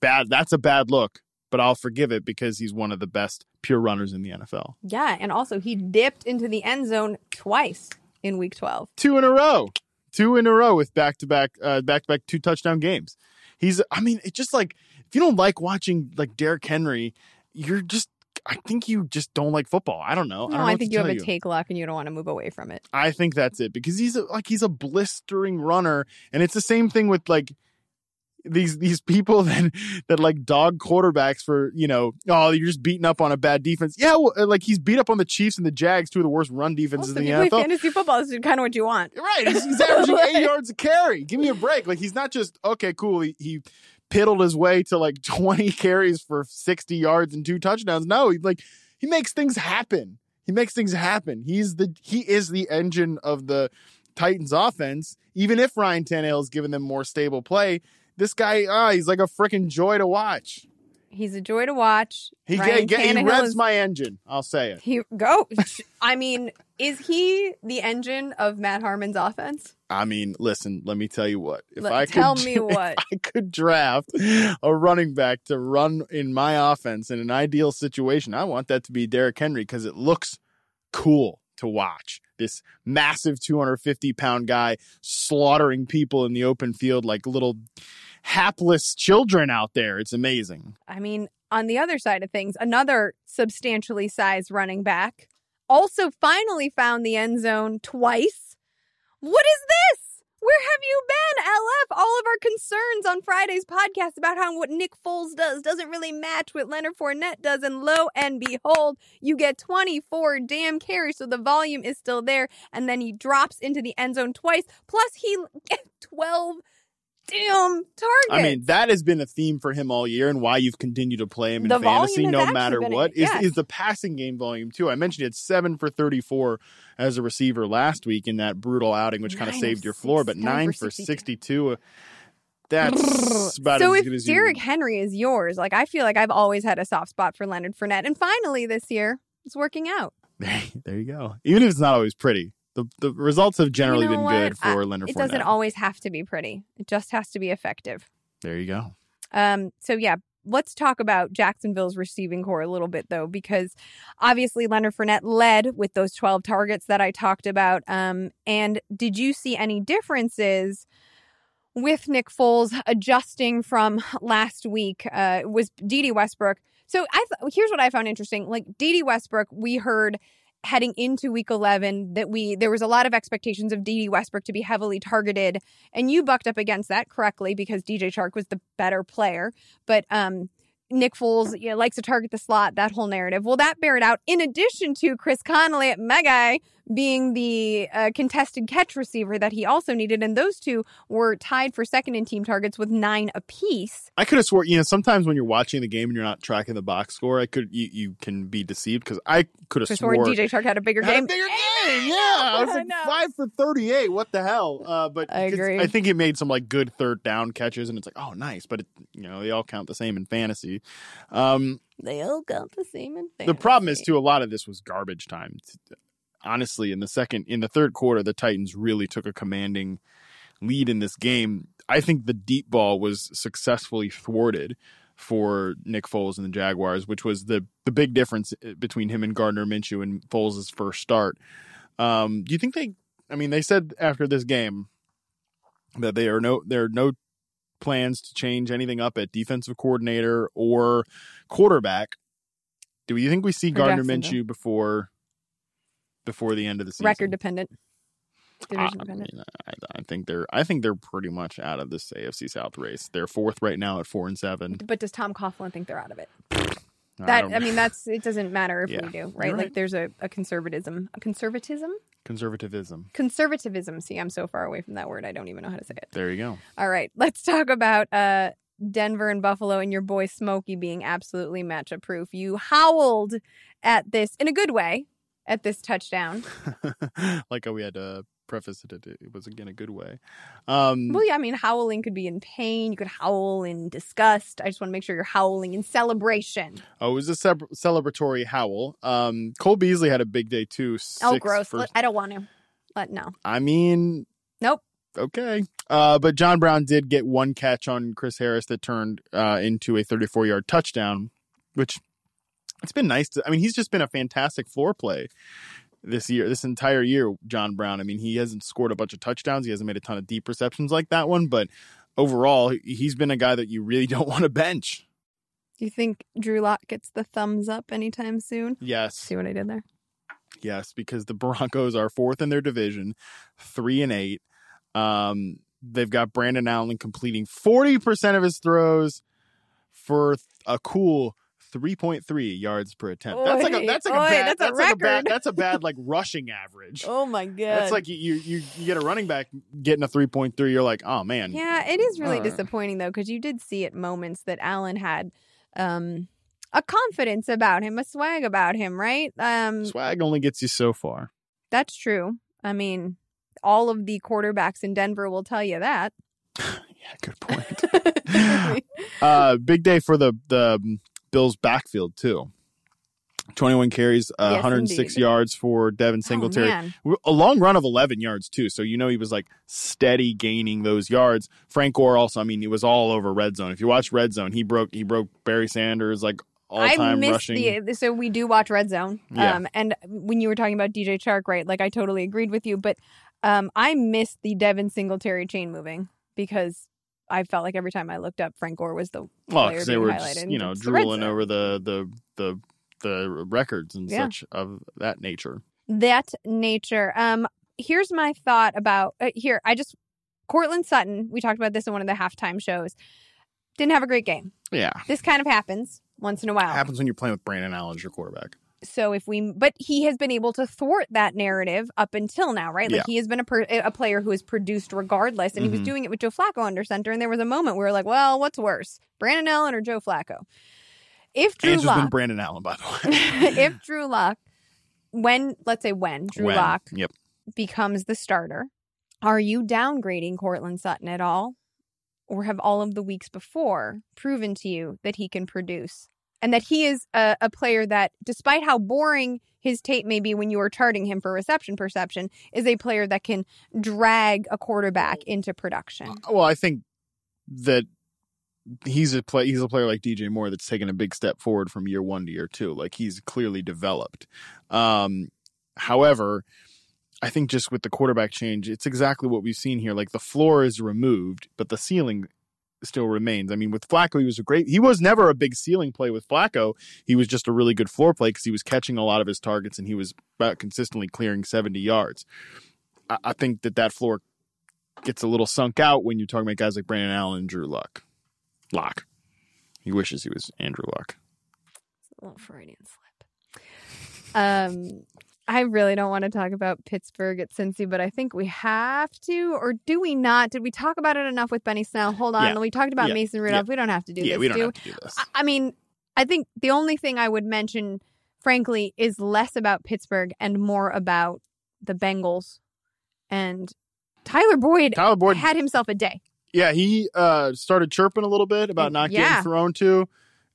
bad, that's a bad look, but I'll forgive it because he's one of the best pure runners in the N F L. Yeah, and also he dipped into the end zone twice in week twelve, two in a row two in a row with back-to-back uh back-to-back two touchdown games. He's I mean, it's just like, if you don't like watching like Derrick Henry, you're just I think you just don't like football. I don't know. No, I, don't know I think you have a you. take lock and you don't want to move away from it. I think that's it, because he's a, like he's a blistering runner, and it's the same thing with like these these people that that like dog quarterbacks for, you know, oh, you're just beating up on a bad defense. Yeah, well, like he's beat up on the Chiefs and the Jags, two of the worst run defenses also, in the N F L. Fantasy football is kind of what you want, right? He's, he's averaging like, eight yards a carry. Give me a break. Like he's not just okay, cool. He. he piddled his way to like twenty carries for sixty yards and two touchdowns. No, he like he makes things happen. He makes things happen. He's the he is the engine of the Titans offense. Even if Ryan Tannehill is giving them more stable play, this guy, ah, he's like a freaking joy to watch. He's a joy to watch. He Ryan get, get, he revs is, my engine. I'll say it. He go. I mean, is he the engine of Matt Harmon's offense? I mean, listen, let me tell you what. If Let, I could, tell me what. If I could draft a running back to run in my offense in an ideal situation, I want that to be Derrick Henry, because it looks cool to watch. This massive two hundred fifty pound guy slaughtering people in the open field like little hapless children out there. It's amazing. I mean, on the other side of things, another substantially sized running back also finally found the end zone twice. What is this? Where have you been, L F? All of our concerns on Friday's podcast about how what Nick Foles does doesn't really match what Leonard Fournette does. And lo and behold, you get twenty-four damn carries, so the volume is still there. And then he drops into the end zone twice. Plus, he gets twelve damn targets. I mean, that has been a theme for him all year, and why you've continued to play him in the fantasy no matter what a, yeah. is, is the passing game volume, too. I mentioned he had seven for thirty-four as a receiver last week in that brutal outing, which kind of saved your floor, but nine for sixty-two. That's about so as good as you. So if Derrick Henry is yours, like I feel like I've always had a soft spot for Leonard Fournette, and finally this year, it's working out. There you go. Even if it's not always pretty. The, the results have generally you know been what? good for I, Leonard Fournette. It doesn't always have to be pretty. It just has to be effective. There you go. Um, so, yeah, let's talk about Jacksonville's receiving core a little bit, though, because obviously Leonard Fournette led with those twelve targets that I talked about. Um, and did you see any differences with Nick Foles adjusting from last week? Uh, was Dede Westbrook. So I th- here's what I found interesting. Like Dede Westbrook, we heard heading into week eleven that we there was a lot of expectations of Dede Westbrook to be heavily targeted, and you bucked up against that correctly because D J Chark was the better player, but um Nick Foles you know, likes to target the slot, that whole narrative. Well, that bared out in addition to Chris Connolly, my guy, being the uh, contested catch receiver that he also needed. And those two were tied for second in team targets with nine apiece. I could have sworn, you know, sometimes when you're watching the game and you're not tracking the box score, I could you, you can be deceived, because I could have sworn D J Chark had a bigger had game. A bigger game, yeah. I was like no. five for thirty-eight. What the hell? Uh, but I agree. I think he made some like good third down catches, and it's like, oh, nice. But, it, you know, they all count the same in fantasy. Um, they all got the same in fantasy. The problem is, too, a lot of this was garbage time. Honestly, in the second, in the third quarter, the Titans really took a commanding lead in this game. I think the deep ball was successfully thwarted for Nick Foles and the Jaguars, which was the the big difference between him and Gardner Minshew in Foles' first start. Um, do you think they? I mean, they said after this game that they are no, there are no. plans to change anything up at defensive coordinator or quarterback. Do you think we see Gardner Minshew before before the end of the season? Record dependent. Division dependent. I, mean, I, I think they're I think they're pretty much out of this A F C South race. They're fourth right now at four and seven. But does Tom Coughlin think they're out of it? That I, I mean that's it doesn't matter if yeah. we do, right? You're like right. there's a, a conservatism. A conservatism? Conservatism. Conservatism. See, I'm so far away from that word, I don't even know how to say it. There you go. All right, let's talk about uh, Denver and Buffalo and your boy Smokey being absolutely matchup-proof. You howled at this, in a good way, at this touchdown. Like how we had to preface it, it wasn't in a good way. Um, well, yeah, I mean, howling could be in pain. You could howl in disgust. I just want to make sure you're howling in celebration. Oh, it was a ce- celebratory howl. Um, Cole Beasley had a big day, too. Oh, gross. For... I don't want to. Let No. I mean. Nope. Okay. Uh, but John Brown did get one catch on Chris Harris that turned uh, into a thirty-four-yard touchdown, which it's been nice to. I mean, he's just been a fantastic floor play this year, this entire year, John Brown. I mean, he hasn't scored a bunch of touchdowns. He hasn't made a ton of deep receptions like that one. But overall, he's been a guy that you really don't want to bench. Do you think Drew Lock gets the thumbs up anytime soon? Yes. See what I did there? Yes, because the Broncos are fourth in their division, three and eight. Um, they've got Brandon Allen completing forty percent of his throws for a cool three point three yards per attempt. Oy, that's like a that's like oy, a bad that's, that's a like record. a bad that's a bad like rushing average. Oh my god. That's like you you you get a running back getting a three point three, you're like, "Oh man." Yeah, it is really uh. disappointing though, cuz you did see at moments that Allen had um a confidence about him, a swag about him, right? Um Swag only gets you so far. That's true. I mean, all of the quarterbacks in Denver will tell you that. Yeah, good point. uh big day for the the Bill's backfield, too. twenty-one carries, uh, yes, one hundred six indeed. Yards for Devin Singletary. Oh, a long run of eleven yards, too. So, you know, he was like steady gaining those yards. Frank Gore also, I mean, he was all over Red Zone. If you watch Red Zone, he broke he broke Barry Sanders, like all-time rushing. The, so we do watch Red Zone. Yeah. Um, and when you were talking about D J Chark, right, like I totally agreed with you. But um, I missed the Devin Singletary chain moving because I felt like every time I looked up, Frank Gore was the well, player they being were highlighted. Just, you know, drooling over the, the the the records and yeah. such of that nature. That nature. Um, here's my thought about uh, here. I just Courtland Sutton. We talked about this in one of the halftime shows. Didn't have a great game. Yeah, this kind of happens once in a while. It happens when you're playing with Brandon Allen as your quarterback. So if we, but he has been able to thwart that narrative up until now, right? Like yeah. he has been a, per, a player who has produced regardless, and mm-hmm. he was doing it with Joe Flacco under center. And there was a moment where we were like, "Well, what's worse, Brandon Allen or Joe Flacco?" If Drew Lock, been Brandon Allen, by the way, if Drew Lock, when let's say when Drew when, Lock yep. becomes the starter, are you downgrading Courtland Sutton at all, or have all of the weeks before proven to you that he can produce? And that he is a, a player that, despite how boring his tape may be when you are charting him for reception perception, is a player that can drag a quarterback into production. Well, I think that he's a play, he's a player like D J Moore that's taken a big step forward from year one to year two. Like, he's clearly developed. Um, however, I think just with the quarterback change, it's exactly what we've seen here. Like, the floor is removed, but the ceiling still remains. I mean, with Flacco, he was a great, he was never a big ceiling play with Flacco. He was just a really good floor play because he was catching a lot of his targets and he was about consistently clearing seventy yards. I, I think that that floor gets a little sunk out when you're talking about guys like Brandon Allen and Drew Lock. Lock. He wishes he was Andrew Luck. It's a little Freudian slip. Um, I really don't want to talk about Pittsburgh at Cincy, but I think we have to, or do we not? Did we talk about it enough with Benny Snell? Hold on. Yeah. We talked about yeah. Mason Rudolph. Yeah. We don't have to do yeah, this. Yeah, we don't do. have to do this. I mean, I think the only thing I would mention, frankly, is less about Pittsburgh and more about the Bengals. And Tyler Boyd, Tyler Boyd had himself a day. Yeah, he uh, started chirping a little bit about not yeah. getting thrown to.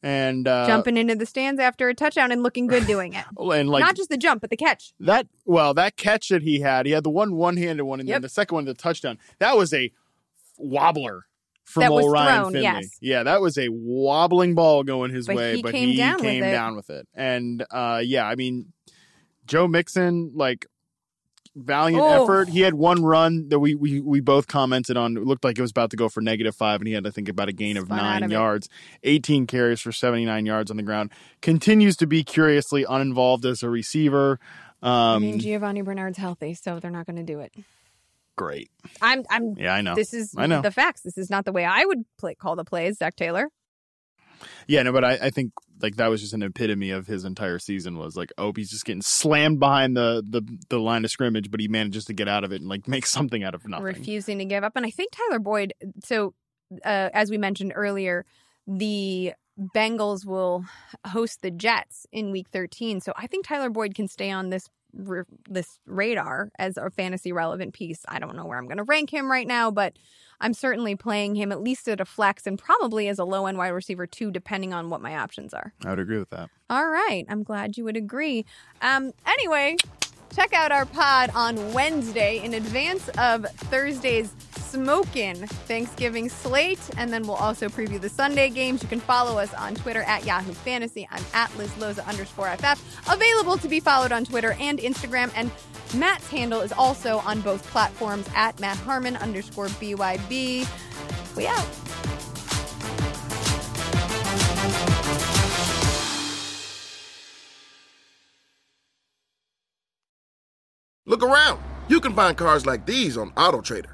And uh, jumping into the stands after a touchdown and looking good doing it. And like, not just the jump, but the catch. That well, that catch that he had, he had the one one-handed one and yep. then the second one, the touchdown. That was a wobbler from that old Ryan thrown, Finley. Yes. Yeah, that was a wobbling ball going his but way, he but came he down came with down with it. And uh, yeah, I mean, Joe Mixon, like, valiant oh. effort. He had one run that we, we we both commented on. It looked like it was about to go for negative five, and he had, I think, about a gain Spun of nine of yards. It. eighteen carries for seventy-nine yards on the ground. Continues to be curiously uninvolved as a receiver. Um, I mean, Giovanni Bernard's healthy, so they're not going to do it. Great. I'm. I'm. Yeah, I know. This is I know. the facts. This is not the way I would play, call the plays, Zach Taylor. Yeah, no, but I, I think like that was just an epitome of his entire season was like, oh, he's just getting slammed behind the, the, the line of scrimmage, but he manages to get out of it and like make something out of nothing. Refusing to give up. And I think Tyler Boyd, so uh, as we mentioned earlier, the Bengals will host the Jets in week thirteen. So I think Tyler Boyd can stay on this this radar as a fantasy relevant piece. I don't know where I'm going to rank him right now, but I'm certainly playing him at least at a flex and probably as a low end wide receiver too, depending on what my options are. I would agree with that. All right. I'm glad you would agree. Um, anyway, check out our pod on Wednesday in advance of Thursday's Smokin' Thanksgiving slate. And then we'll also preview the Sunday games. You can follow us on Twitter at Yahoo Fantasy. I'm at Liz Loza underscore F F. Available to be followed on Twitter and Instagram. And Matt's handle is also on both platforms at Matt Harmon underscore B Y B. We out. Look around. You can find cars like these on AutoTrader.